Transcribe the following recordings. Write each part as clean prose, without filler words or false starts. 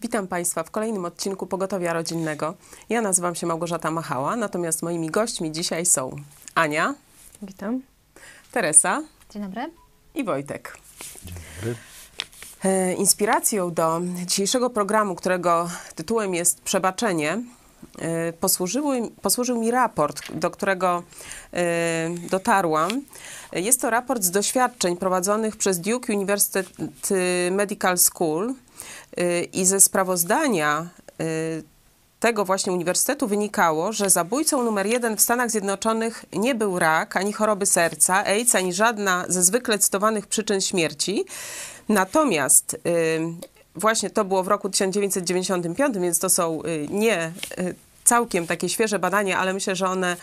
Witam Państwa w kolejnym odcinku Pogotowia Rodzinnego. Ja nazywam się Małgorzata Machała, natomiast moimi gośćmi dzisiaj są Ania. Witam. Teresa. Dzień dobry. I Wojtek. Dzień dobry. Inspiracją do dzisiejszego programu, którego tytułem jest Przebaczenie, posłużył mi raport, do którego dotarłam. Jest to raport z doświadczeń prowadzonych przez Duke University Medical School i ze sprawozdania tego właśnie uniwersytetu wynikało, że zabójcą numer 1 w Stanach Zjednoczonych nie był rak, ani choroby serca, AIDS, ani żadna ze zwykle cytowanych przyczyn śmierci. Natomiast właśnie to było w roku 1995, więc to są nie całkiem takie świeże badania, ale myślę, że one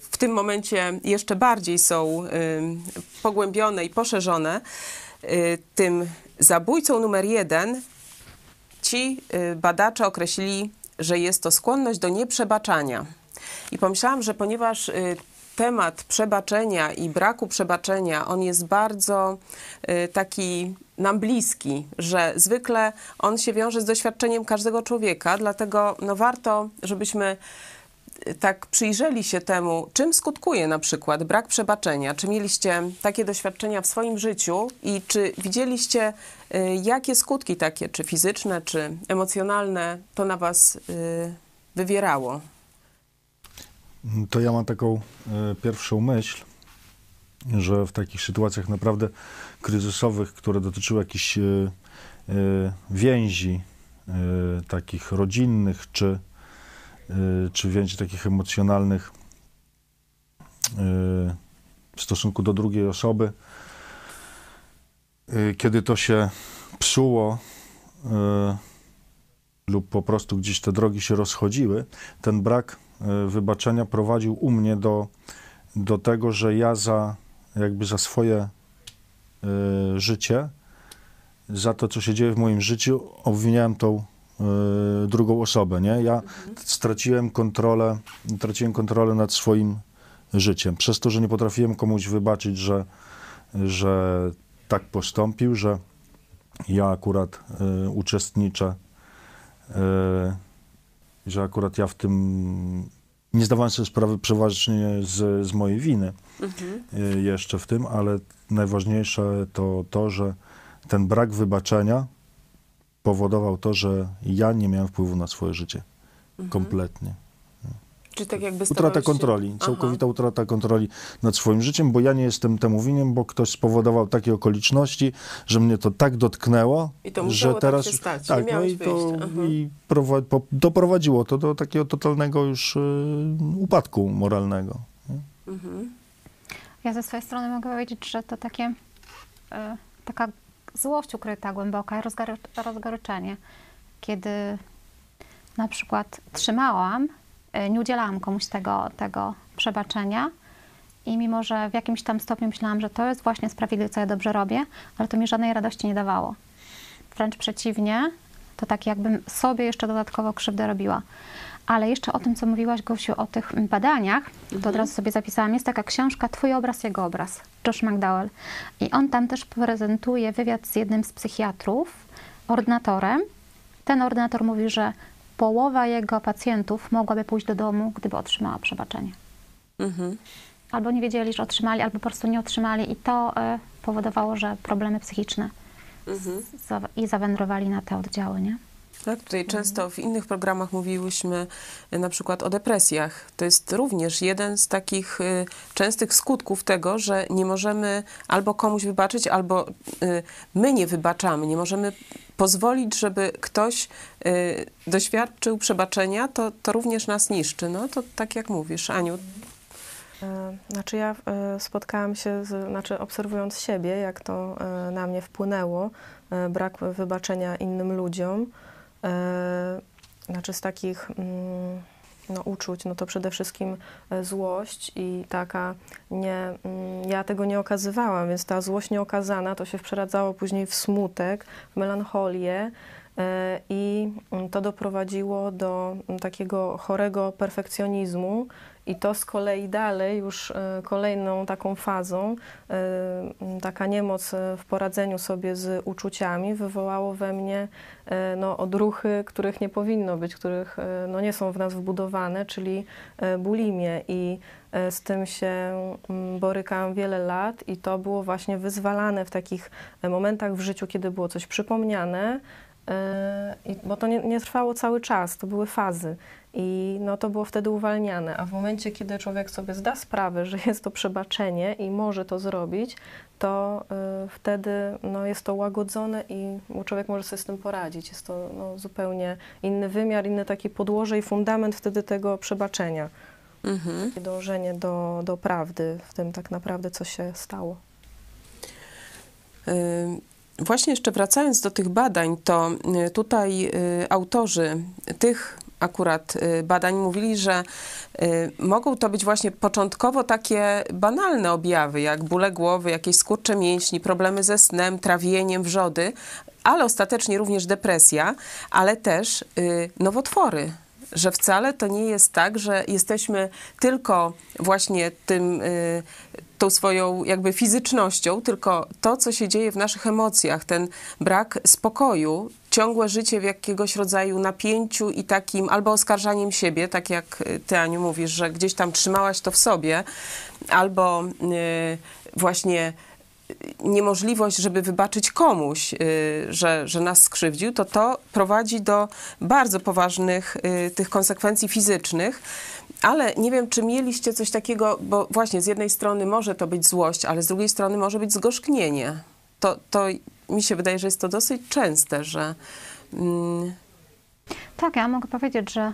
w tym momencie jeszcze bardziej są pogłębione i poszerzone. Tym zabójcą numer 1 ci badacze określili, że jest to skłonność do nieprzebaczania. I pomyślałam, że ponieważ temat przebaczenia i braku przebaczenia, on jest bardzo taki nam bliski, że zwykle on się wiąże z doświadczeniem każdego człowieka, dlatego warto, żebyśmy tak przyjrzeli się temu, czym skutkuje na przykład brak przebaczenia. Czy mieliście takie doświadczenia w swoim życiu i czy widzieliście, jakie skutki takie, czy fizyczne, czy emocjonalne, to na was wywierało? To ja mam taką pierwszą myśl, że w takich sytuacjach naprawdę kryzysowych, które dotyczyły jakichś więzi takich rodzinnych, czy więzi takich emocjonalnych w stosunku do drugiej osoby, kiedy to się psuło lub po prostu gdzieś te drogi się rozchodziły, ten brak wybaczenia prowadził u mnie do tego, że ja jakby za swoje życie, za to, co się dzieje w moim życiu, obwiniałem tą drugą osobę, nie? Ja straciłem kontrolę nad swoim życiem. Przez to, że nie potrafiłem komuś wybaczyć, że tak postąpił, że ja akurat uczestniczę, że akurat ja w tym nie zdawałem sobie sprawy przeważnie z mojej winy jeszcze w tym, ale najważniejsze to to, że ten brak wybaczenia powodował to, że ja nie miałem wpływu na swoje życie. Kompletnie. Czyli tak jakby utrata kontroli, całkowita utrata kontroli nad swoim życiem, bo ja nie jestem temu winien, bo ktoś spowodował takie okoliczności, że mnie to tak dotknęło, i to że teraz tak się stać. Tak, no i to i doprowadziło to do takiego totalnego już upadku moralnego. Ja ze swojej strony mogę powiedzieć, że to takie taka złość ukryta, głęboka, rozgoryczenie, kiedy na przykład trzymałam, nie udzielałam komuś tego przebaczenia i mimo, że w jakimś tam stopniu myślałam, że to jest właśnie sprawiedliwe, co ja dobrze robię, ale to mi żadnej radości nie dawało. Wręcz przeciwnie, to tak jakbym sobie jeszcze dodatkowo krzywdę robiła. Ale jeszcze o tym, co mówiłaś, Gosiu, o tych badaniach, to od razu sobie zapisałam, jest taka książka Twój obraz, jego obraz, Josh McDowell. I on tam też prezentuje wywiad z jednym z psychiatrów, ordynatorem. Ten ordynator mówi, że połowa jego pacjentów mogłaby pójść do domu, gdyby otrzymała przebaczenie. Albo nie wiedzieli, że otrzymali, albo po prostu nie otrzymali i to powodowało, że problemy psychiczne i zawędrowali na te oddziały, nie? Tak, tutaj często w innych programach mówiłyśmy na przykład o depresjach. To jest również jeden z takich częstych skutków tego, że nie możemy albo komuś wybaczyć, albo my nie wybaczamy, nie możemy pozwolić, żeby ktoś doświadczył przebaczenia, to również nas niszczy. No to tak jak mówisz, Aniu. Znaczy ja spotkałam się, obserwując siebie, jak to na mnie wpłynęło, brak wybaczenia innym ludziom. Znaczy z takich uczuć, to przede wszystkim złość i taka ja tego nie okazywałam, więc ta złość nieokazana to się przeradzało później w smutek, w melancholię i to doprowadziło do takiego chorego perfekcjonizmu i to z kolei dalej już kolejną taką fazą, taka niemoc w poradzeniu sobie z uczuciami wywołało we mnie no, odruchy, których nie powinno być, których no, nie są w nas wbudowane, czyli bulimię i z tym się borykałam wiele lat i to było właśnie wyzwalane w takich momentach w życiu, kiedy było coś przypomniane, bo to nie trwało cały czas, to były fazy i no, to było wtedy uwalniane, a w momencie, kiedy człowiek sobie zda sprawę, że jest to przebaczenie i może to zrobić, to wtedy no, jest to łagodzone i człowiek może sobie z tym poradzić. Jest to no, zupełnie inny wymiar, inne takie podłoże i fundament wtedy tego przebaczenia. Mhm. Takie dążenie do prawdy w tym tak naprawdę, co się stało. Właśnie jeszcze wracając do tych badań, to tutaj autorzy tych akurat badań mówili, że mogą to być właśnie początkowo takie banalne objawy, jak bóle głowy, jakieś skurcze mięśni, problemy ze snem, trawieniem, wrzody, ale ostatecznie również depresja, ale też nowotwory. Że wcale to nie jest tak, że jesteśmy tylko właśnie tą swoją jakby fizycznością, tylko to, co się dzieje w naszych emocjach, ten brak spokoju, ciągłe życie w jakiegoś rodzaju napięciu i takim albo oskarżaniem siebie, tak jak ty, Aniu, mówisz, że gdzieś tam trzymałaś to w sobie, albo właśnie niemożliwość, żeby wybaczyć komuś, że nas skrzywdził, to prowadzi do bardzo poważnych tych konsekwencji fizycznych. Ale nie wiem, czy mieliście coś takiego, bo właśnie z jednej strony może to być złość, ale z drugiej strony może być zgorzknienie. To mi się wydaje, że jest to dosyć częste, że... Tak, ja mogę powiedzieć, że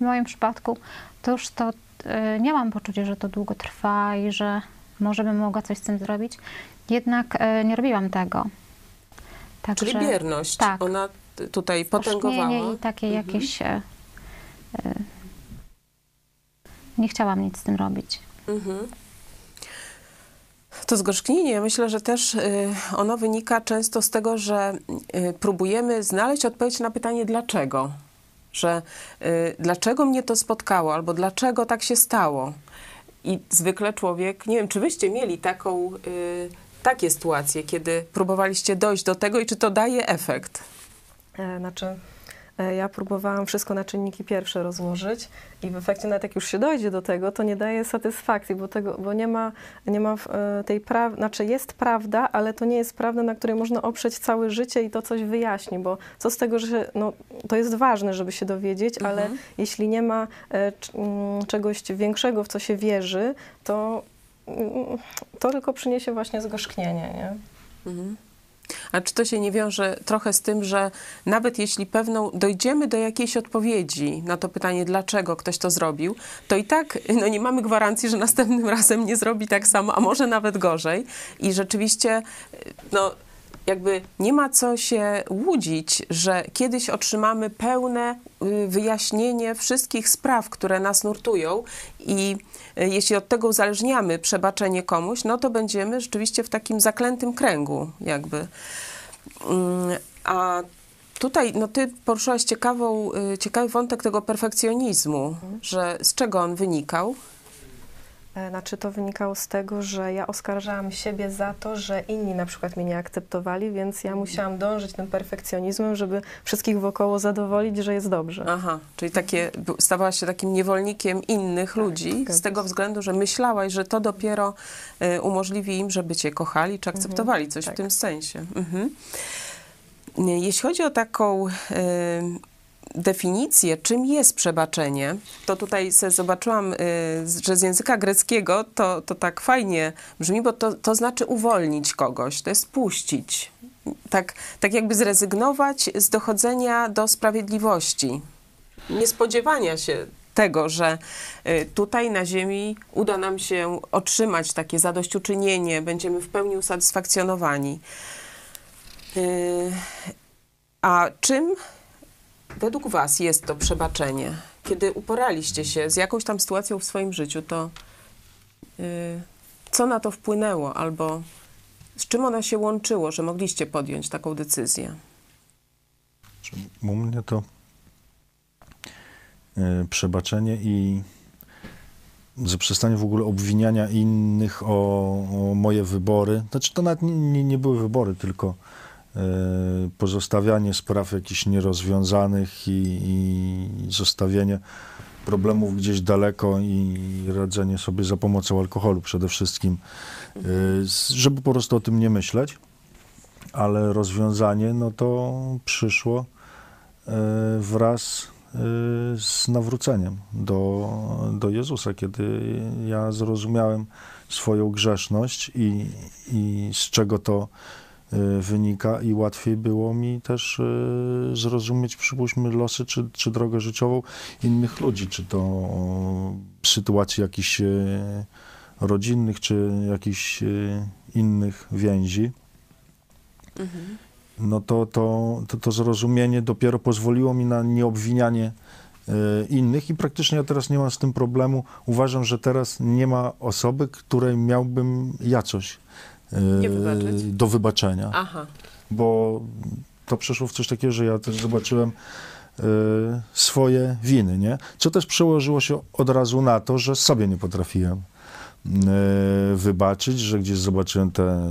w moim przypadku to już nie mam poczucia, że to długo trwa i że może bym mogła coś z tym zrobić, jednak nie robiłam tego. Także, czyli bierność, tak, ona tutaj potęgowała. I takie jakieś... nie chciałam nic z tym robić. Mhm. To zgorzknienie, myślę, że też ono wynika często z tego, że próbujemy znaleźć odpowiedź na pytanie dlaczego. Że dlaczego mnie to spotkało, albo dlaczego tak się stało. I zwykle człowiek, nie wiem, czy wyście mieli takie sytuacje, kiedy próbowaliście dojść do tego i czy to daje efekt? Znaczy, ja próbowałam wszystko na czynniki pierwsze rozłożyć i w efekcie nawet jak już się dojdzie do tego, to nie daje satysfakcji, bo nie ma tej prawdy, znaczy jest prawda, ale to nie jest prawda, na której można oprzeć całe życie i to coś wyjaśni, bo co z tego, że no, to jest ważne, żeby się dowiedzieć, ale jeśli nie ma czegoś większego, w co się wierzy, to tylko przyniesie właśnie zgorzknienie, nie? Mhm. A czy to się nie wiąże trochę z tym, że nawet jeśli dojdziemy do jakiejś odpowiedzi na to pytanie, dlaczego ktoś to zrobił, to i tak no, nie mamy gwarancji, że następnym razem nie zrobi tak samo, a może nawet gorzej. I rzeczywiście no, jakby nie ma co się łudzić, że kiedyś otrzymamy pełne wyjaśnienie wszystkich spraw, które nas nurtują i jeśli od tego uzależniamy przebaczenie komuś, no to będziemy rzeczywiście w takim zaklętym kręgu jakby. A tutaj, no ty poruszyłaś ciekawy wątek tego perfekcjonizmu, że z czego on wynikał? Znaczy to wynikało z tego, że ja oskarżałam siebie za to, że inni na przykład mnie nie akceptowali, więc ja musiałam dążyć tym perfekcjonizmem, żeby wszystkich wokoło zadowolić, że jest dobrze. Aha, czyli stawałaś się takim niewolnikiem innych ludzi z tego względu, że myślałaś, że to dopiero umożliwi im, żeby cię kochali czy akceptowali, coś w tym sensie. Mhm. Jeśli chodzi o taką... definicję, czym jest przebaczenie, to tutaj sobie zobaczyłam, że z języka greckiego to tak fajnie brzmi, bo to znaczy uwolnić kogoś, to jest puścić. Tak jakby zrezygnować z dochodzenia do sprawiedliwości. Nie spodziewania się tego, że tutaj na ziemi uda nam się otrzymać takie zadośćuczynienie, będziemy w pełni usatysfakcjonowani. A czym według was jest to przebaczenie? Kiedy uporaliście się z jakąś tam sytuacją w swoim życiu, to co na to wpłynęło? Albo z czym ono się łączyło, że mogliście podjąć taką decyzję? U mnie to przebaczenie i zaprzestanie w ogóle obwiniania innych o moje wybory. Znaczy to nawet nie były wybory, tylko pozostawianie spraw jakichś nierozwiązanych i zostawienie problemów gdzieś daleko i radzenie sobie za pomocą alkoholu przede wszystkim, żeby po prostu o tym nie myśleć. Ale rozwiązanie, no to przyszło wraz z nawróceniem do Jezusa, kiedy ja zrozumiałem swoją grzeszność i z czego to wynika i łatwiej było mi też zrozumieć, przypuśćmy, losy czy drogę życiową innych ludzi, czy to sytuacji jakichś rodzinnych, czy jakichś innych więzi. Mhm. No to zrozumienie dopiero pozwoliło mi na nieobwinianie innych i praktycznie ja teraz nie mam z tym problemu. Uważam, że teraz nie ma osoby, której miałbym ja coś do wybaczenia. Aha. Bo to przeszło w coś takiego, że ja też zobaczyłem swoje winy, nie? Co też przełożyło się od razu na to, że sobie nie potrafiłem wybaczyć, że gdzieś zobaczyłem te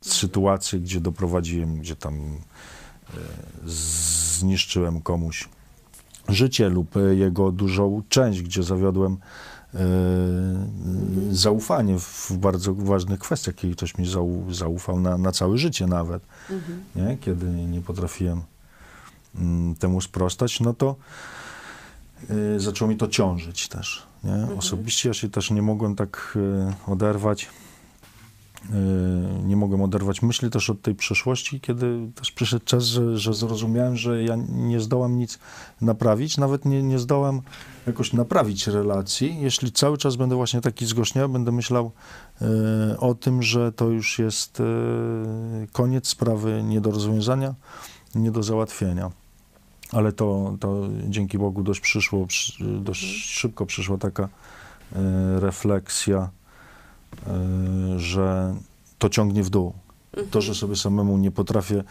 sytuacje, gdzie doprowadziłem, gdzie tam zniszczyłem komuś życie lub jego dużą część, gdzie zawiodłem zaufanie w bardzo ważnych kwestiach, kiedy ktoś mi zaufał na całe życie nawet, nie? Kiedy nie potrafiłem temu sprostać, no to zaczęło mi to ciążyć też, nie? Osobiście ja się też nie mogłem tak oderwać. Nie mogłem oderwać myśli też od tej przeszłości, kiedy też przyszedł czas, że zrozumiałem, że ja nie zdołam nic naprawić, nawet nie zdołam jakoś naprawić relacji. Jeśli cały czas będę właśnie taki zgorzniały, będę myślał o tym, że to już jest koniec sprawy nie do rozwiązania, nie do załatwienia. Ale to dzięki Bogu dość szybko przyszła taka refleksja, że to ciągnie w dół. To, że sobie samemu nie potrafię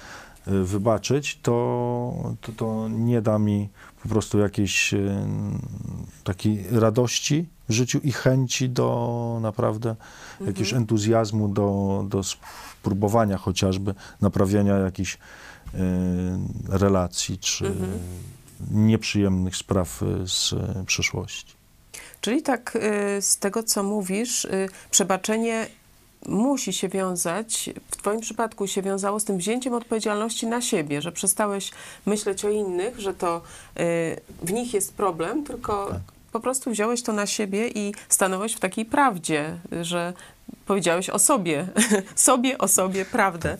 wybaczyć, to nie da mi po prostu jakiejś takiej radości w życiu i chęci do naprawdę jakiegoś entuzjazmu, do spróbowania chociażby naprawiania jakichś relacji czy nieprzyjemnych spraw z przeszłości. Czyli tak z tego, co mówisz, przebaczenie musi się wiązać, w twoim przypadku się wiązało z tym wzięciem odpowiedzialności na siebie, że przestałeś myśleć o innych, że to w nich jest problem, tylko tak. Po prostu wziąłeś to na siebie i stanąłeś w takiej prawdzie, że powiedziałeś o sobie, o sobie prawdę,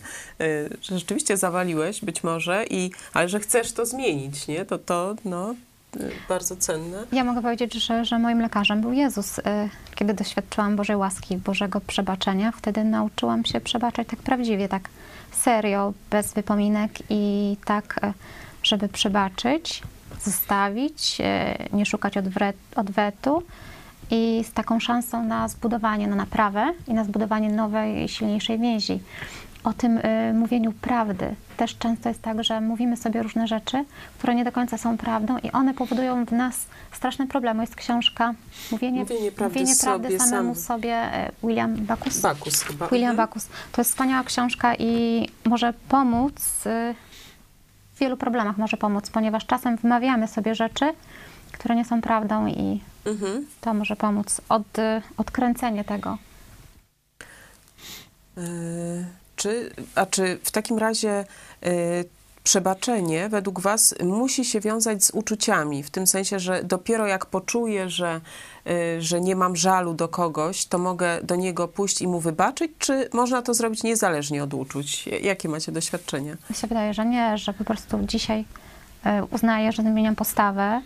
że rzeczywiście zawaliłeś być może, ale że chcesz to zmienić, nie? To bardzo cenne. Ja mogę powiedzieć, że moim lekarzem był Jezus. Kiedy doświadczyłam Bożej łaski, Bożego przebaczenia, wtedy nauczyłam się przebaczać tak prawdziwie, tak serio, bez wypominek i tak, żeby przebaczyć, zostawić, nie szukać odwetu i z taką szansą na zbudowanie, na naprawę i na zbudowanie nowej, silniejszej więzi. O tym mówieniu prawdy też często jest tak, że mówimy sobie różne rzeczy, które nie do końca są prawdą i one powodują w nas straszne problemy. Jest książka Mówienie prawdy samemu sobie William Backus. William Backus. To jest wspaniała książka i może pomóc w wielu problemach, ponieważ czasem wmawiamy sobie rzeczy, które nie są prawdą i to może pomóc. Odkręcenie tego. Czy w takim razie przebaczenie według was musi się wiązać z uczuciami? W tym sensie, że dopiero jak poczuję, że nie mam żalu do kogoś, to mogę do niego pójść i mu wybaczyć? Czy można to zrobić niezależnie od uczuć? Jakie macie doświadczenia? Mi się wydaje, że nie, że po prostu dzisiaj uznaję, że zmieniam postawę.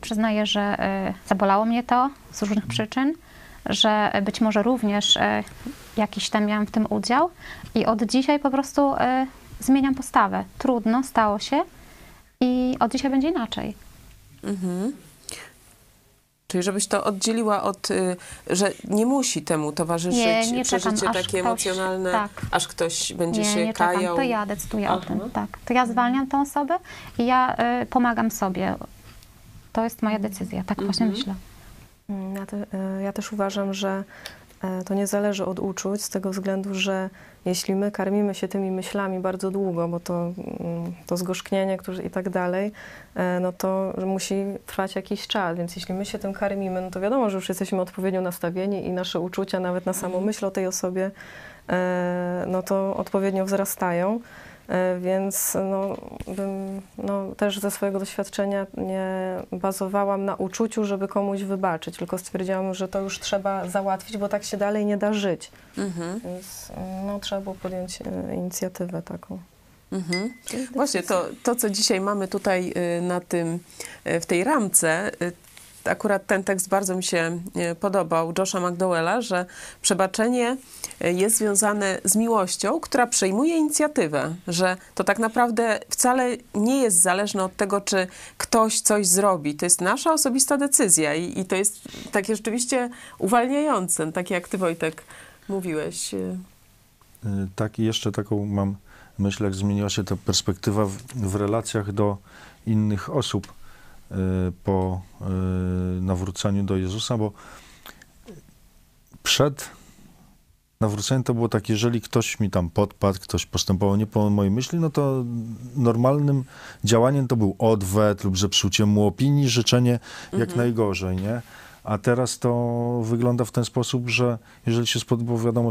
Przyznaję, że zabolało mnie to z różnych przyczyn, że być może również jakiś tam miałam w tym udział i od dzisiaj po prostu zmieniam postawę. Trudno, stało się i od dzisiaj będzie inaczej. Czyli żebyś to oddzieliła od, że nie musi temu towarzyszyć nie przeżycie czekam, takie ktoś, emocjonalne, tak. aż ktoś będzie się kajał. Czekam. To ja decyduję o tym, tak. To ja zwalniam tę osobę i ja pomagam sobie. To jest moja decyzja, tak właśnie myślę. Ja też uważam, że to nie zależy od uczuć, z tego względu, że jeśli my karmimy się tymi myślami bardzo długo, bo to zgorzknienie i tak dalej, no to musi trwać jakiś czas, więc jeśli my się tym karmimy, no to wiadomo, że już jesteśmy odpowiednio nastawieni i nasze uczucia, nawet na samą myśl o tej osobie, no to odpowiednio wzrastają. Więc też ze swojego doświadczenia nie bazowałam na uczuciu, żeby komuś wybaczyć, tylko stwierdziłam, że to już trzeba załatwić, bo tak się dalej nie da żyć. Więc trzeba było podjąć inicjatywę taką. Właśnie to, co dzisiaj mamy tutaj na tym, w tej ramce, akurat ten tekst bardzo mi się podobał, Josha McDowella, że przebaczenie jest związane z miłością, która przejmuje inicjatywę, że to tak naprawdę wcale nie jest zależne od tego, czy ktoś coś zrobi. To jest nasza osobista decyzja i to jest takie rzeczywiście uwalniające, takie jak ty, Wojtek, mówiłeś. Tak, i jeszcze taką mam myśl, jak zmieniła się ta perspektywa w relacjach do innych osób po nawróceniu do Jezusa, bo przed nawróceniem to było tak, jeżeli ktoś mi tam podpadł, ktoś postępował nie po mojej myśli, no to normalnym działaniem to był odwet lub zepsucie mu opinii, życzenie jak najgorzej, nie? A teraz to wygląda w ten sposób, że jeżeli się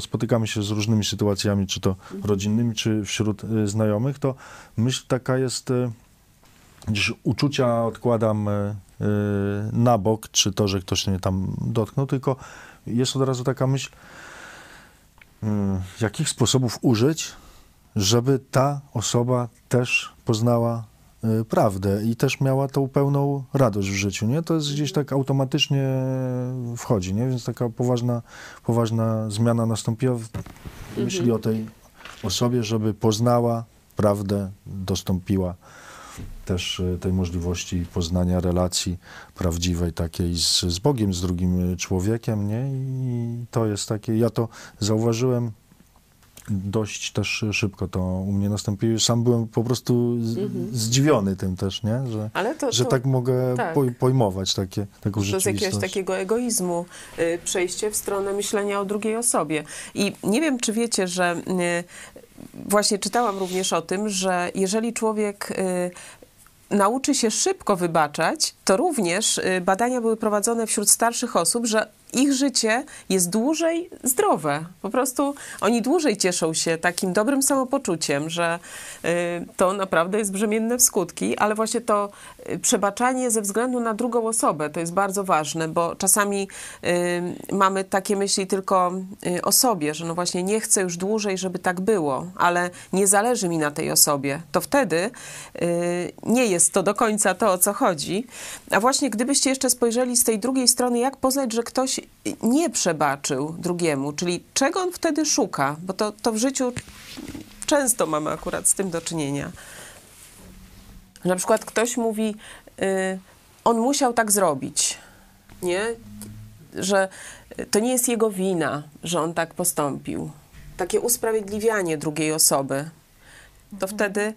spotykamy się z różnymi sytuacjami, czy to rodzinnymi, czy wśród znajomych, to myśl taka jest... Uczucia odkładam na bok, czy to, że ktoś mnie tam dotknął, tylko jest od razu taka myśl, jakich sposobów użyć, żeby ta osoba też poznała prawdę i też miała tą pełną radość w życiu, nie? To jest gdzieś tak automatycznie wchodzi, nie? Więc taka poważna zmiana nastąpiła w myśli o tej osobie, żeby poznała prawdę, dostąpiła też tej możliwości poznania relacji prawdziwej takiej z Bogiem, z drugim człowiekiem, nie? I to jest takie, ja to zauważyłem dość też szybko, to u mnie nastąpiło, sam byłem po prostu zdziwiony tym też, nie? Że, że tak mogę pojmować taką rzeczywistość. To z jakiegoś takiego egoizmu przejście w stronę myślenia o drugiej osobie. I nie wiem, czy wiecie, że właśnie czytałam również o tym, że jeżeli człowiek nauczy się szybko wybaczać, to również badania były prowadzone wśród starszych osób, że ich życie jest dłużej zdrowe. Po prostu oni dłużej cieszą się takim dobrym samopoczuciem, że to naprawdę jest brzemienne w skutki, ale właśnie to przebaczanie ze względu na drugą osobę, to jest bardzo ważne, bo czasami mamy takie myśli tylko o sobie, że no właśnie nie chcę już dłużej, żeby tak było, ale nie zależy mi na tej osobie. To wtedy nie jest to do końca to, o co chodzi. A właśnie gdybyście jeszcze spojrzeli z tej drugiej strony, jak poznać, że ktoś nie przebaczył drugiemu, czyli czego on wtedy szuka, bo to w życiu często mamy akurat z tym do czynienia. Na przykład ktoś mówi, on musiał tak zrobić, nie? Że to nie jest jego wina, że on tak postąpił. Takie usprawiedliwianie drugiej osoby. To wtedy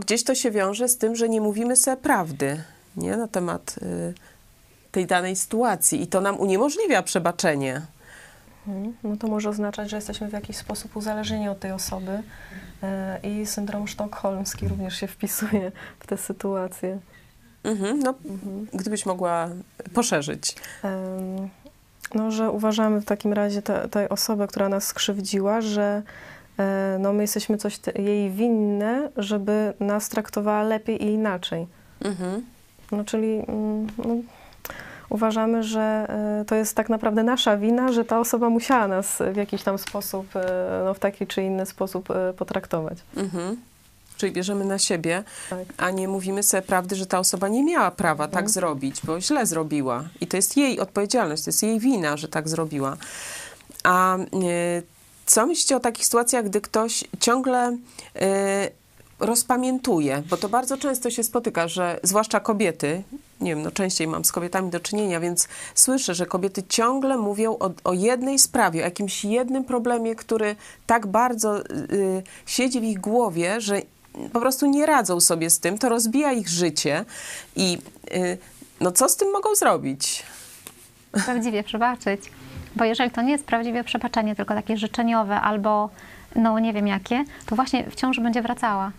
gdzieś to się wiąże z tym, że nie mówimy sobie prawdy, nie? Na temat... tej danej sytuacji i to nam uniemożliwia przebaczenie. No to może oznaczać, że jesteśmy w jakiś sposób uzależnieni od tej osoby i syndrom sztokholmski również się wpisuje w tę sytuację. Gdybyś mogła poszerzyć. Że uważamy w takim razie tę osobę, która nas skrzywdziła, że my jesteśmy coś jej winne, żeby nas traktowała lepiej i inaczej. Uważamy, że to jest tak naprawdę nasza wina, że ta osoba musiała nas w jakiś tam sposób, w taki czy inny sposób potraktować. Czyli bierzemy na siebie, a nie mówimy sobie prawdy, że ta osoba nie miała prawa tak zrobić, bo źle zrobiła. I to jest jej odpowiedzialność, to jest jej wina, że tak zrobiła. A co myślicie o takich sytuacjach, gdy ktoś ciągle... rozpamiętuje, bo to bardzo często się spotyka, że zwłaszcza kobiety, nie wiem, no częściej mam z kobietami do czynienia, więc słyszę, że kobiety ciągle mówią o jednej sprawie, o jakimś jednym problemie, który tak bardzo siedzi w ich głowie, że po prostu nie radzą sobie z tym, to rozbija ich życie i no co z tym mogą zrobić? Prawdziwie przebaczyć, bo jeżeli to nie jest prawdziwe przebaczenie, tylko takie życzeniowe albo no nie wiem jakie, to właśnie wciąż będzie wracała,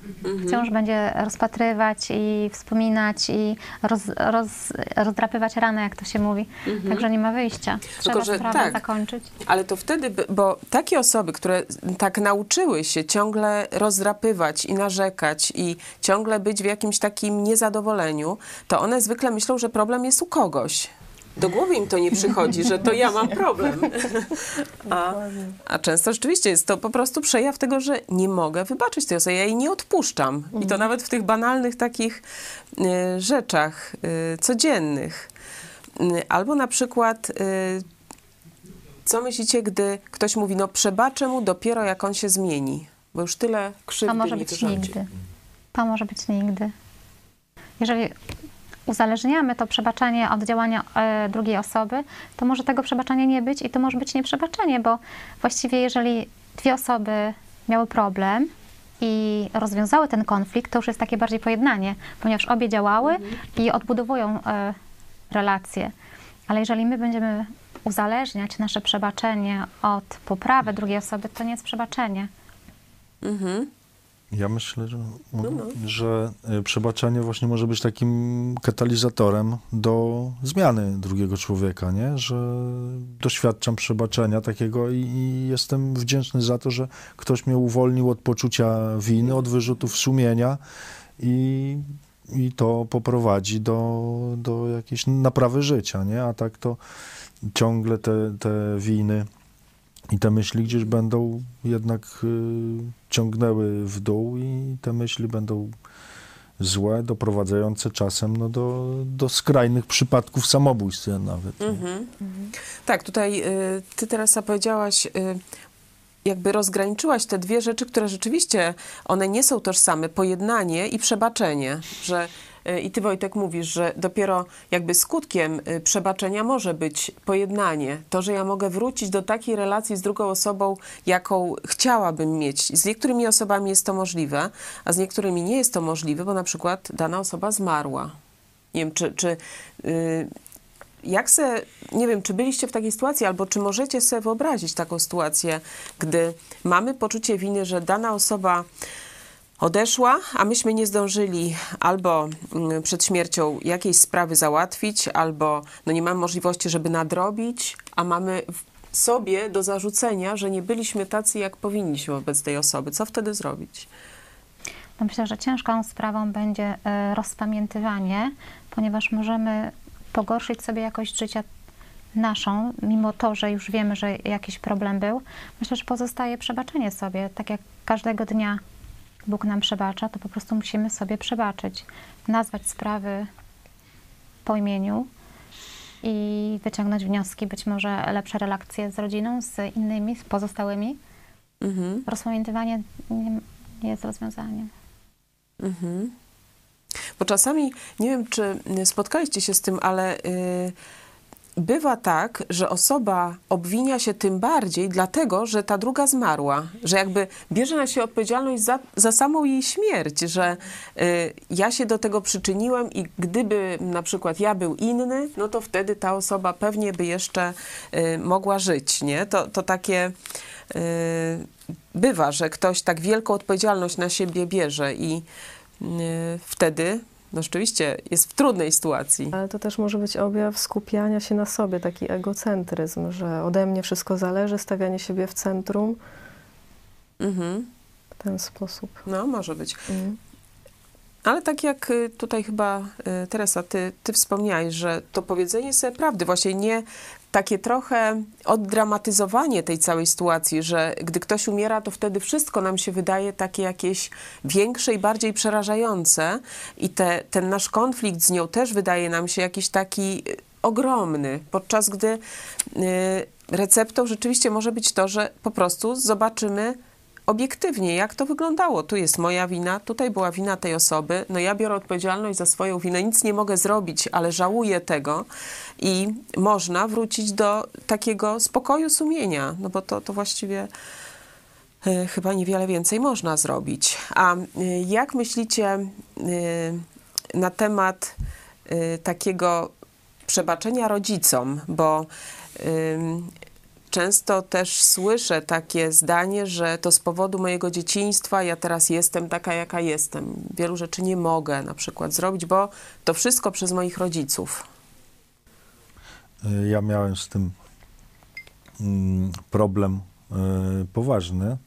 wciąż będzie rozpatrywać i wspominać i rozdrapywać ranę, jak to się mówi, także nie ma wyjścia, trzeba sprawę zakończyć. Ale to wtedy, bo takie osoby, które tak nauczyły się ciągle rozdrapywać i narzekać i ciągle być w jakimś takim niezadowoleniu, to one zwykle myślą, że problem jest u kogoś. Do głowy im to nie przychodzi, że to ja mam problem. A często rzeczywiście jest to po prostu przejaw tego, że nie mogę wybaczyć tej osoby, ja jej nie odpuszczam. I to nawet w tych banalnych takich rzeczach codziennych. Albo na przykład, co myślicie, gdy ktoś mówi, no przebaczę mu dopiero jak on się zmieni, bo już tyle krzywdy mi nigdy. To może być nigdy. Jeżeli uzależniamy to przebaczenie od działania drugiej osoby, to może tego przebaczenia nie być i to może być nieprzebaczenie, bo właściwie jeżeli dwie osoby miały problem i rozwiązały ten konflikt, to już jest takie bardziej pojednanie, ponieważ obie działały i odbudowują relacje. Ale jeżeli my będziemy uzależniać nasze przebaczenie od poprawy drugiej osoby, to nie jest przebaczenie. Ja myślę, że przebaczenie właśnie może być takim katalizatorem do zmiany drugiego człowieka, nie? Że doświadczam przebaczenia takiego i jestem wdzięczny za to, że ktoś mnie uwolnił od poczucia winy, od wyrzutów sumienia i to poprowadzi do jakiejś naprawy życia, nie? A tak to ciągle te winy i te myśli gdzieś będą jednak ciągnęły w dół i te myśli będą złe, doprowadzające czasem no, do skrajnych przypadków samobójstw nawet. Tak, tutaj ty, Teresa, powiedziałaś, jakby rozgraniczyłaś te dwie rzeczy, które rzeczywiście, one nie są tożsame, pojednanie i przebaczenie, że i ty, Wojtek, mówisz, że dopiero jakby skutkiem przebaczenia może być pojednanie. To, że ja mogę wrócić do takiej relacji z drugą osobą, jaką chciałabym mieć. Z niektórymi osobami jest to możliwe, a z niektórymi nie jest to możliwe, bo na przykład dana osoba zmarła. Nie wiem, nie wiem, czy byliście w takiej sytuacji, albo czy możecie sobie wyobrazić taką sytuację, gdy mamy poczucie winy, że dana osoba odeszła, a myśmy nie zdążyli albo przed śmiercią jakiejś sprawy załatwić, albo no nie mamy możliwości, żeby nadrobić, a mamy w sobie do zarzucenia, że nie byliśmy tacy, jak powinniśmy wobec tej osoby. Co wtedy zrobić? No myślę, że ciężką sprawą będzie rozpamiętywanie, ponieważ możemy pogorszyć sobie jakość życia naszą, mimo to, że już wiemy, że jakiś problem był. Myślę, że pozostaje przebaczenie sobie, tak jak każdego dnia Bóg nam przebacza, to po prostu musimy sobie przebaczyć, nazwać sprawy po imieniu i wyciągnąć wnioski, być może lepsze relacje z rodziną, z innymi, z pozostałymi. Rozpamiętywanie nie jest rozwiązaniem. Bo czasami, nie wiem, czy spotkaliście się z tym, ale bywa tak, że osoba obwinia się tym bardziej dlatego, że ta druga zmarła, że jakby bierze na siebie odpowiedzialność za samą jej śmierć, że ja się do tego przyczyniłem i gdyby na przykład ja był inny, no to wtedy ta osoba pewnie by jeszcze mogła żyć, nie? To takie bywa, że ktoś tak wielką odpowiedzialność na siebie bierze i wtedy no rzeczywiście jest w trudnej sytuacji. Ale to też może być objaw skupiania się na sobie, taki egocentryzm, że ode mnie wszystko zależy, stawianie siebie w centrum. W ten sposób. No, może być. Ale tak jak tutaj chyba, Teresa, ty wspomniałaś, że to powiedzenie sobie prawdy, właśnie nie takie trochę oddramatyzowanie tej całej sytuacji, że gdy ktoś umiera, to wtedy wszystko nam się wydaje takie jakieś większe i bardziej przerażające i ten nasz konflikt z nią też wydaje nam się jakiś taki ogromny, podczas gdy receptą rzeczywiście może być to, że po prostu zobaczymy obiektywnie, jak to wyglądało. Tu jest moja wina, tutaj była wina tej osoby. No ja biorę odpowiedzialność za swoją winę, nic nie mogę zrobić, ale żałuję tego i można wrócić do takiego spokoju sumienia, no bo to właściwie chyba niewiele więcej można zrobić. A jak myślicie na temat takiego przebaczenia rodzicom, bo często też słyszę takie zdanie, że to z powodu mojego dzieciństwa ja teraz jestem taka, jaka jestem. Wielu rzeczy nie mogę na przykład zrobić, bo to wszystko przez moich rodziców. Ja miałem z tym problem poważny,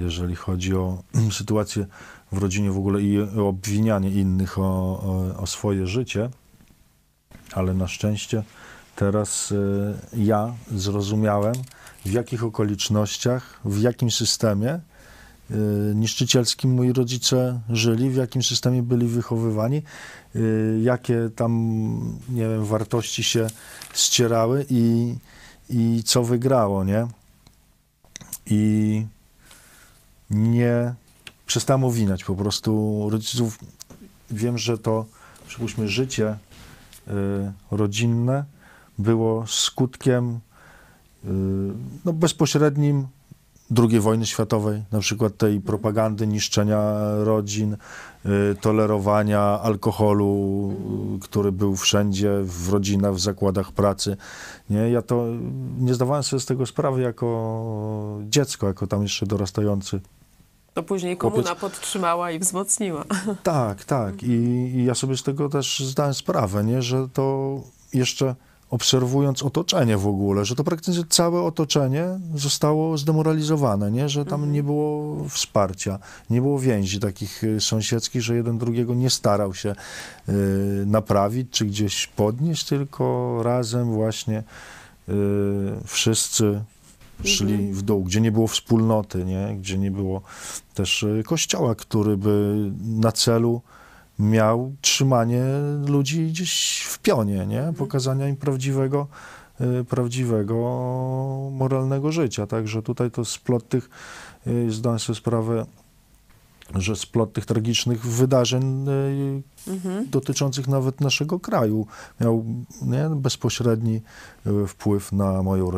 jeżeli chodzi o sytuację w rodzinie w ogóle i o obwinianie innych o swoje życie, ale na szczęście teraz ja zrozumiałem, w jakich okolicznościach, w jakim systemie niszczycielskim moi rodzice żyli, w jakim systemie byli wychowywani, jakie tam, nie wiem, wartości się ścierały i co wygrało, nie? I nie przestałem obwiniać po prostu rodziców. Wiem, że to, przypuśćmy, życie rodzinne było skutkiem no, bezpośrednim II wojny światowej, na przykład tej propagandy niszczenia rodzin, tolerowania alkoholu, który był wszędzie, w rodzinach, w zakładach pracy. Nie? Ja to nie zdawałem sobie z tego sprawy jako dziecko, jako tam jeszcze dorastający. To później komuna chłopiec podtrzymała i wzmocniła. Tak, tak. I ja sobie z tego też zdałem sprawę, nie? Że to jeszcze obserwując otoczenie w ogóle, że to praktycznie całe otoczenie zostało zdemoralizowane, nie? Że tam nie było wsparcia, nie było więzi takich sąsiedzkich, że jeden drugiego nie starał się naprawić czy gdzieś podnieść, tylko razem właśnie wszyscy szli w dół, gdzie nie było wspólnoty, nie? Gdzie nie było też kościoła, który by na celu miał trzymanie ludzi gdzieś w pionie, nie? Pokazania im prawdziwego moralnego życia. Także tutaj to splot tych, zdałem sobie sprawę, że splot tych tragicznych wydarzeń dotyczących nawet naszego kraju miał, nie, bezpośredni wpływ na moją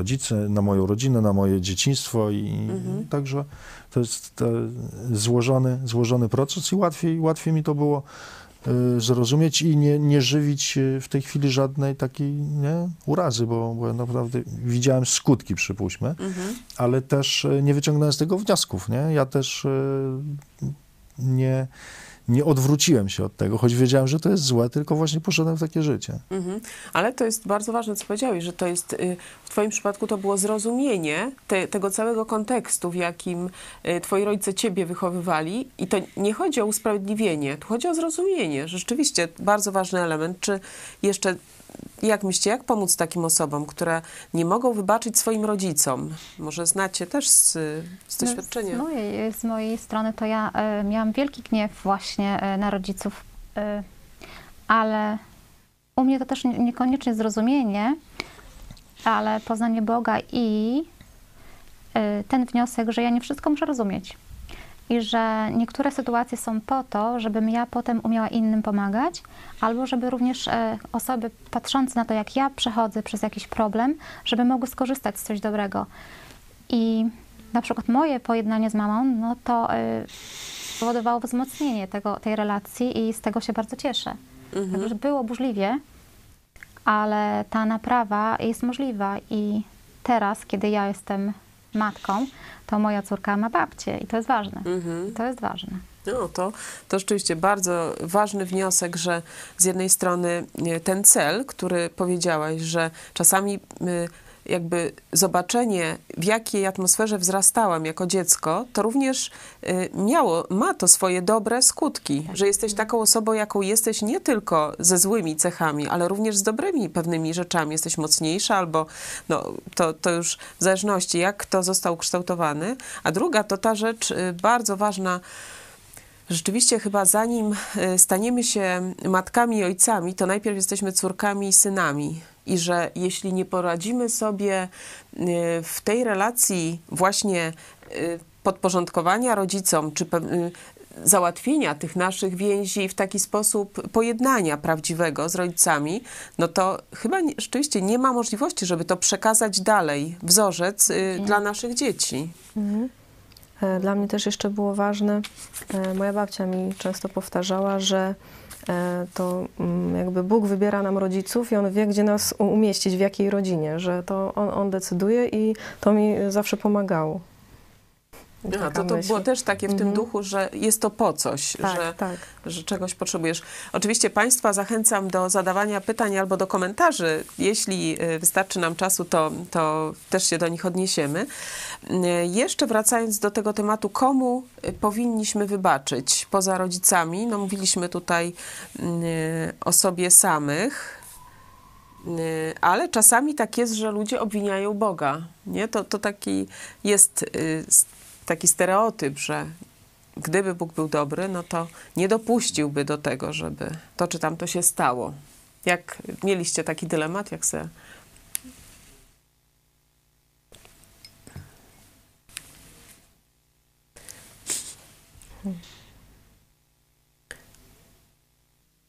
rodzinę, na moje dzieciństwo i także to jest złożony proces i łatwiej mi to było zrozumieć i nie żywić w tej chwili żadnej takiej, nie, urazy, bo naprawdę widziałem skutki, przypuśćmy, ale też nie wyciągnąłem z tego wniosków, nie? Ja też nie odwróciłem się od tego, choć wiedziałem, że to jest złe, tylko właśnie poszedłem w takie życie. Ale to jest bardzo ważne, co powiedziałeś, że to jest, w twoim przypadku to było zrozumienie tego całego kontekstu, w jakim twoi rodzice ciebie wychowywali i to nie chodzi o usprawiedliwienie, tu chodzi o zrozumienie. Rzeczywiście bardzo ważny element. Czy jeszcze, jak myślicie, jak pomóc takim osobom, które nie mogą wybaczyć swoim rodzicom? Może znacie też z doświadczenia. Z mojej strony to ja miałam wielki gniew właśnie na rodziców, ale u mnie to też niekoniecznie zrozumienie, ale poznanie Boga i ten wniosek, że ja nie wszystko muszę rozumieć i że niektóre sytuacje są po to, żebym ja potem umiała innym pomagać, albo żeby również osoby patrzące na to, jak ja przechodzę przez jakiś problem, żeby mogły skorzystać z coś dobrego. I na przykład moje pojednanie z mamą, no to powodowało wzmocnienie tej relacji i z tego się bardzo cieszę. Także było burzliwie, ale ta naprawa jest możliwa i teraz, kiedy ja jestem matką, to moja córka ma babcię i to jest ważne. To jest ważne. No to rzeczywiście bardzo ważny wniosek, że z jednej strony ten cel, który powiedziałaś, że czasami jakby zobaczenie, w jakiej atmosferze wzrastałam jako dziecko, to również ma to swoje dobre skutki, tak, że jesteś taką osobą, jaką jesteś nie tylko ze złymi cechami, ale również z dobrymi pewnymi rzeczami. Jesteś mocniejsza albo, no, to już w zależności, jak kto został kształtowany. A druga to ta rzecz bardzo ważna. Rzeczywiście chyba zanim staniemy się matkami i ojcami, to najpierw jesteśmy córkami i synami. I że jeśli nie poradzimy sobie w tej relacji właśnie podporządkowania rodzicom, czy załatwienia tych naszych więzi w taki sposób pojednania prawdziwego z rodzicami, no to chyba rzeczywiście nie ma możliwości, żeby to przekazać dalej, wzorzec dla naszych dzieci. Dla mnie też jeszcze było ważne, moja babcia mi często powtarzała, że to jakby Bóg wybiera nam rodziców i On wie, gdzie nas umieścić, w jakiej rodzinie, że to On decyduje i to mi zawsze pomagało. To było też takie w tym duchu, że jest to po coś, tak, że czegoś potrzebujesz. Oczywiście Państwa zachęcam do zadawania pytań albo do komentarzy. Jeśli wystarczy nam czasu, to też się do nich odniesiemy. Jeszcze wracając do tego tematu, komu powinniśmy wybaczyć poza rodzicami? No, mówiliśmy tutaj o sobie samych. Ale czasami tak jest, że ludzie obwiniają Boga. Nie? To taki jest taki stereotyp, że gdyby Bóg był dobry, no to nie dopuściłby do tego, żeby to czy tamto się stało. Jak mieliście taki dylemat, jak se...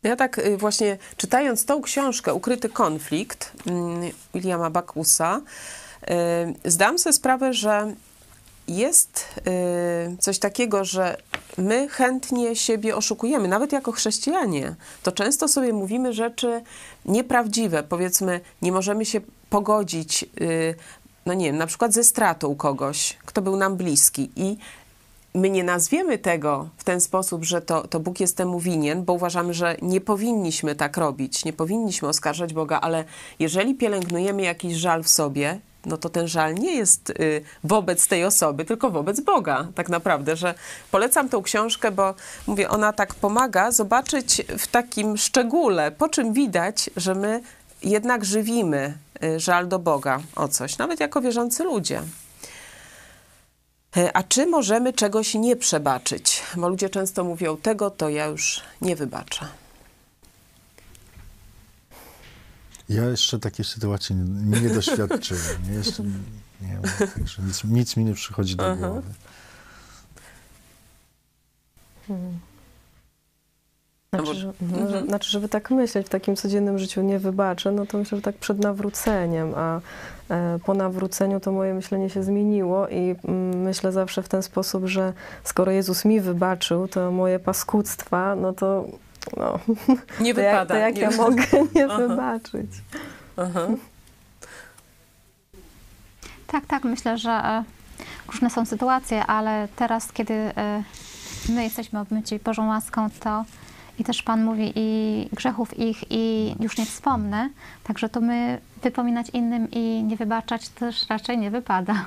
Ja tak właśnie czytając tą książkę Ukryty konflikt Williama Backusa zdam sobie sprawę, że jest coś takiego, że my chętnie siebie oszukujemy, nawet jako chrześcijanie. To często sobie mówimy rzeczy nieprawdziwe. Powiedzmy, nie możemy się pogodzić, no nie wiem, na przykład ze stratą kogoś, kto był nam bliski i my nie nazwiemy tego w ten sposób, że to Bóg jest temu winien, bo uważamy, że nie powinniśmy tak robić, nie powinniśmy oskarżać Boga, ale jeżeli pielęgnujemy jakiś żal w sobie, no to ten żal nie jest wobec tej osoby, tylko wobec Boga tak naprawdę, że polecam tą książkę, bo mówię, ona tak pomaga zobaczyć w takim szczególe, po czym widać, że my jednak żywimy żal do Boga o coś, nawet jako wierzący ludzie. A czy możemy czegoś nie przebaczyć? Bo ludzie często mówią, tego to ja już nie wybaczę. Ja jeszcze takiej sytuacji nie doświadczyłem. Nic mi nie przychodzi do głowy. Znaczy, żeby tak myśleć w takim codziennym życiu, nie wybaczę, no to myślę, że tak przed nawróceniem, a po nawróceniu to moje myślenie się zmieniło i myślę zawsze w ten sposób, że skoro Jezus mi wybaczył, to moje paskudstwa, no to nie wypada. Ja mogę nie wybaczyć. Tak, myślę, że różne są sytuacje, ale teraz, kiedy my jesteśmy obmyci Bożą łaską, to i też Pan mówi i grzechów ich i już nie wspomnę, także to my wypominać innym i nie wybaczać też raczej nie wypada.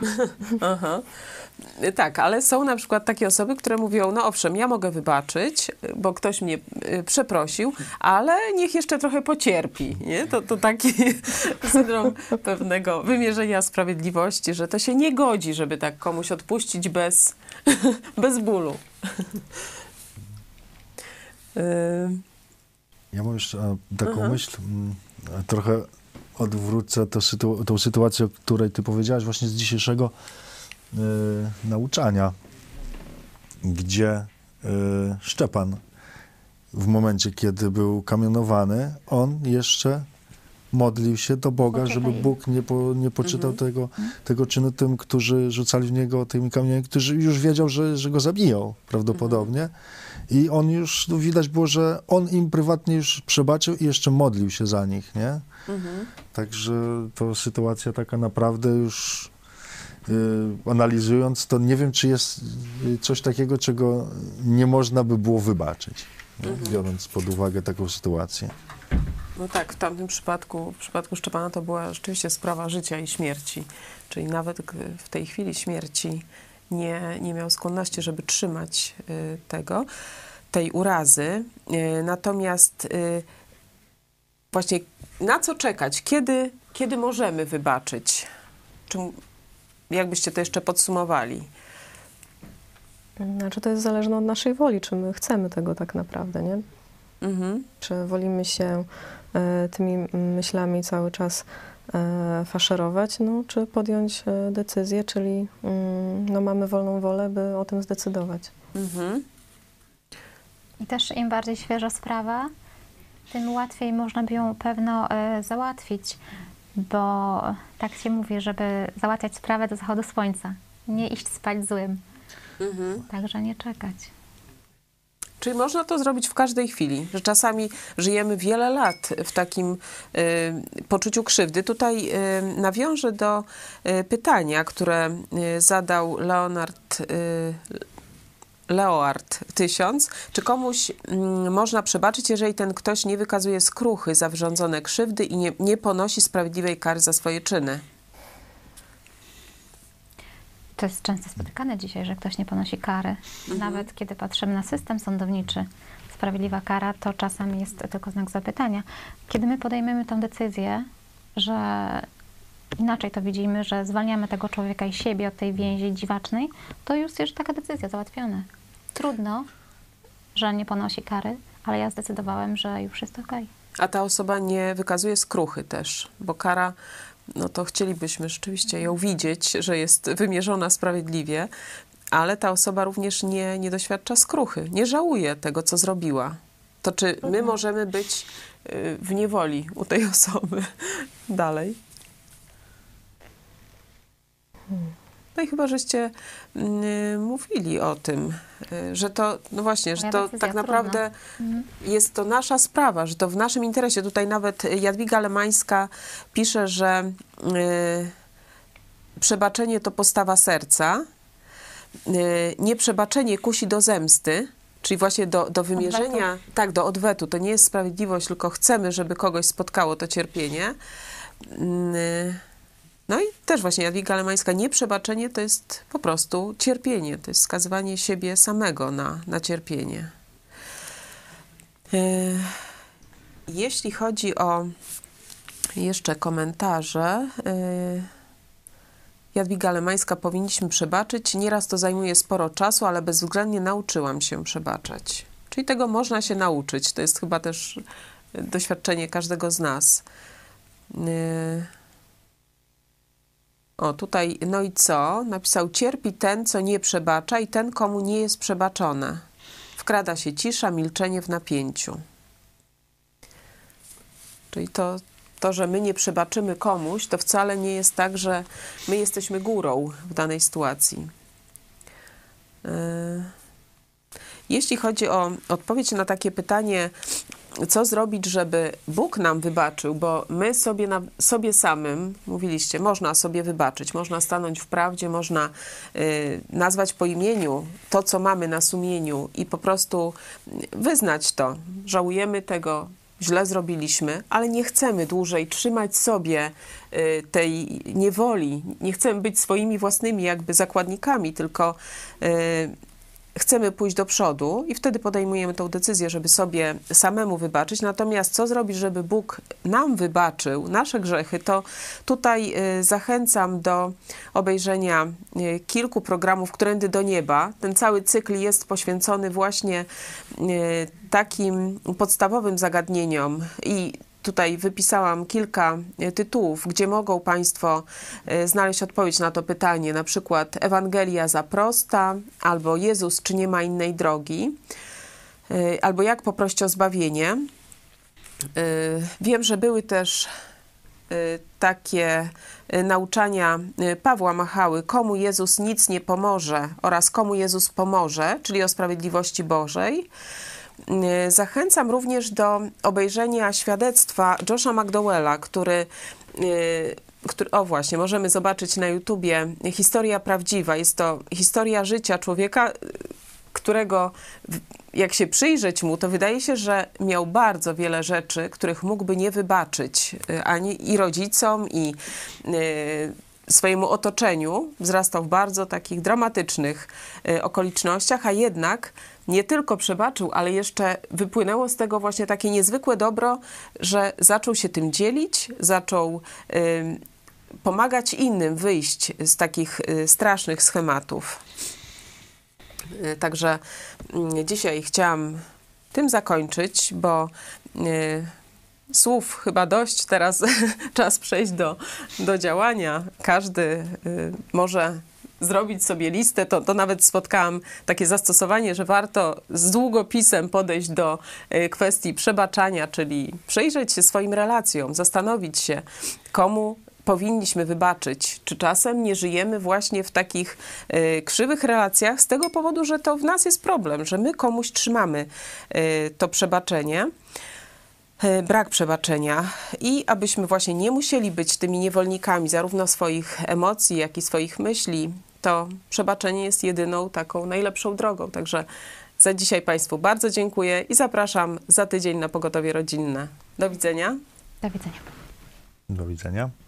Tak, ale są na przykład takie osoby, które mówią, no owszem, ja mogę wybaczyć, bo ktoś mnie przeprosił, ale niech jeszcze trochę pocierpi. Nie? To taki syndrom pewnego wymierzenia sprawiedliwości, że to się nie godzi, żeby tak komuś odpuścić bez bólu. Ja mam jeszcze taką myśl, trochę odwrócę tą sytuację, o której ty powiedziałaś właśnie z dzisiejszego nauczania, gdzie Szczepan w momencie, kiedy był kamienowany, on jeszcze modlił się do Boga, żeby Bóg nie poczytał tego czynu tym, którzy rzucali w niego tymi kamieniami, którzy już wiedział, że go zabiją prawdopodobnie. I on już, widać było, że on im prywatnie już przebaczył i jeszcze modlił się za nich, nie? Także to sytuacja taka naprawdę już analizując, to nie wiem, czy jest coś takiego, czego nie można by było wybaczyć, biorąc pod uwagę taką sytuację. No tak, w tamtym przypadku, w przypadku Szczepana to była rzeczywiście sprawa życia i śmierci, czyli nawet w tej chwili śmierci nie miał skłonności, żeby trzymać tej urazy. Natomiast właśnie na co czekać? Kiedy możemy wybaczyć? Jakbyście to jeszcze podsumowali? Znaczy to jest zależne od naszej woli, czy my chcemy tego tak naprawdę, nie? Czy wolimy się tymi myślami cały czas faszerować, no, czy podjąć decyzję, czyli no, mamy wolną wolę, by o tym zdecydować. Mhm. I też im bardziej świeża sprawa, tym łatwiej można by ją pewno załatwić, bo tak się mówi, żeby załatwiać sprawę do zachodu słońca, nie iść spać złym, także nie czekać. Czyli można to zrobić w każdej chwili, że czasami żyjemy wiele lat w takim poczuciu krzywdy. Tutaj nawiążę do pytania, które zadał Leoard 1000. Czy komuś można przebaczyć, jeżeli ten ktoś nie wykazuje skruchy za wyrządzone krzywdy i nie ponosi sprawiedliwej kary za swoje czyny? To jest często spotykane dzisiaj, że ktoś nie ponosi kary. Nawet kiedy patrzymy na system sądowniczy, sprawiedliwa kara to czasami jest tylko znak zapytania. Kiedy my podejmiemy tę decyzję, że inaczej to widzimy, że zwalniamy tego człowieka i siebie od tej więzi dziwacznej, to już jest taka decyzja załatwiona. Trudno, że nie ponosi kary, ale ja zdecydowałem, że już jest okej. A ta osoba nie wykazuje skruchy też, bo kara, no to chcielibyśmy rzeczywiście ją widzieć, że jest wymierzona sprawiedliwie, ale ta osoba również nie doświadcza skruchy, nie żałuje tego, co zrobiła. To czy my możemy być w niewoli u tej osoby dalej? No i chyba, żeście mówili o tym, że to, no właśnie, że to tak naprawdę jest to nasza sprawa, że to w naszym interesie. Tutaj nawet Jadwiga Lemańska pisze, że przebaczenie to postawa serca, nieprzebaczenie kusi do zemsty, czyli właśnie do wymierzenia, odwetu. Tak, do odwetu. To nie jest sprawiedliwość, tylko chcemy, żeby kogoś spotkało to cierpienie. No i też właśnie Jadwiga Alemańska, nieprzebaczenie to jest po prostu cierpienie, to jest skazywanie siebie samego na cierpienie. Jeśli chodzi o jeszcze komentarze, Jadwiga Alemańska, powinniśmy przebaczyć, nieraz to zajmuje sporo czasu, ale bezwzględnie nauczyłam się przebaczać. Czyli tego można się nauczyć, to jest chyba też doświadczenie każdego z nas. O, tutaj, no i co? Napisał, cierpi ten, co nie przebacza i ten, komu nie jest przebaczone. Wkrada się cisza, milczenie w napięciu. Czyli to, że my nie przebaczymy komuś, to wcale nie jest tak, że my jesteśmy górą w danej sytuacji. Jeśli chodzi o odpowiedź na takie pytanie, co zrobić, żeby Bóg nam wybaczył, bo my sobie samym, mówiliście, można sobie wybaczyć, można stanąć w prawdzie, można nazwać po imieniu to, co mamy na sumieniu i po prostu wyznać to. Żałujemy tego, źle zrobiliśmy, ale nie chcemy dłużej trzymać sobie tej niewoli, nie chcemy być swoimi własnymi jakby zakładnikami, tylko chcemy pójść do przodu i wtedy podejmujemy tą decyzję, żeby sobie samemu wybaczyć. Natomiast co zrobić, żeby Bóg nam wybaczył nasze grzechy, to tutaj zachęcam do obejrzenia kilku programów Którędy do Nieba. Ten cały cykl jest poświęcony właśnie takim podstawowym zagadnieniom i tutaj wypisałam kilka tytułów, gdzie mogą Państwo znaleźć odpowiedź na to pytanie, na przykład Ewangelia za prosta, albo Jezus, czy nie ma innej drogi, albo jak poprosić o zbawienie. Wiem, że były też takie nauczania Pawła Machały, komu Jezus nic nie pomoże oraz komu Jezus pomoże, czyli o sprawiedliwości Bożej. Zachęcam również do obejrzenia świadectwa Josha McDowella, który o właśnie, możemy zobaczyć na YouTubie, Historia prawdziwa. Jest to historia życia człowieka, którego, jak się przyjrzeć mu, to wydaje się, że miał bardzo wiele rzeczy, których mógłby nie wybaczyć ani i rodzicom, i swojemu otoczeniu. Wzrastał w bardzo takich dramatycznych okolicznościach, a jednak nie tylko przebaczył, ale jeszcze wypłynęło z tego właśnie takie niezwykłe dobro, że zaczął się tym dzielić, zaczął pomagać innym wyjść z takich strasznych schematów. Także dzisiaj chciałam tym zakończyć, bo słów chyba dość, teraz czas przejść do działania. Każdy może zrobić sobie listę, to nawet spotkałam takie zastosowanie, że warto z długopisem podejść do kwestii przebaczania, czyli przyjrzeć się swoim relacjom, zastanowić się, komu powinniśmy wybaczyć. Czy czasem nie żyjemy właśnie w takich krzywych relacjach z tego powodu, że to w nas jest problem, że my komuś trzymamy to przebaczenie, brak przebaczenia, i abyśmy właśnie nie musieli być tymi niewolnikami zarówno swoich emocji, jak i swoich myśli, to przebaczenie jest jedyną taką najlepszą drogą. Także za dzisiaj Państwu bardzo dziękuję i zapraszam za tydzień na Pogotowie Rodzinne. Do widzenia. Do widzenia. Do widzenia.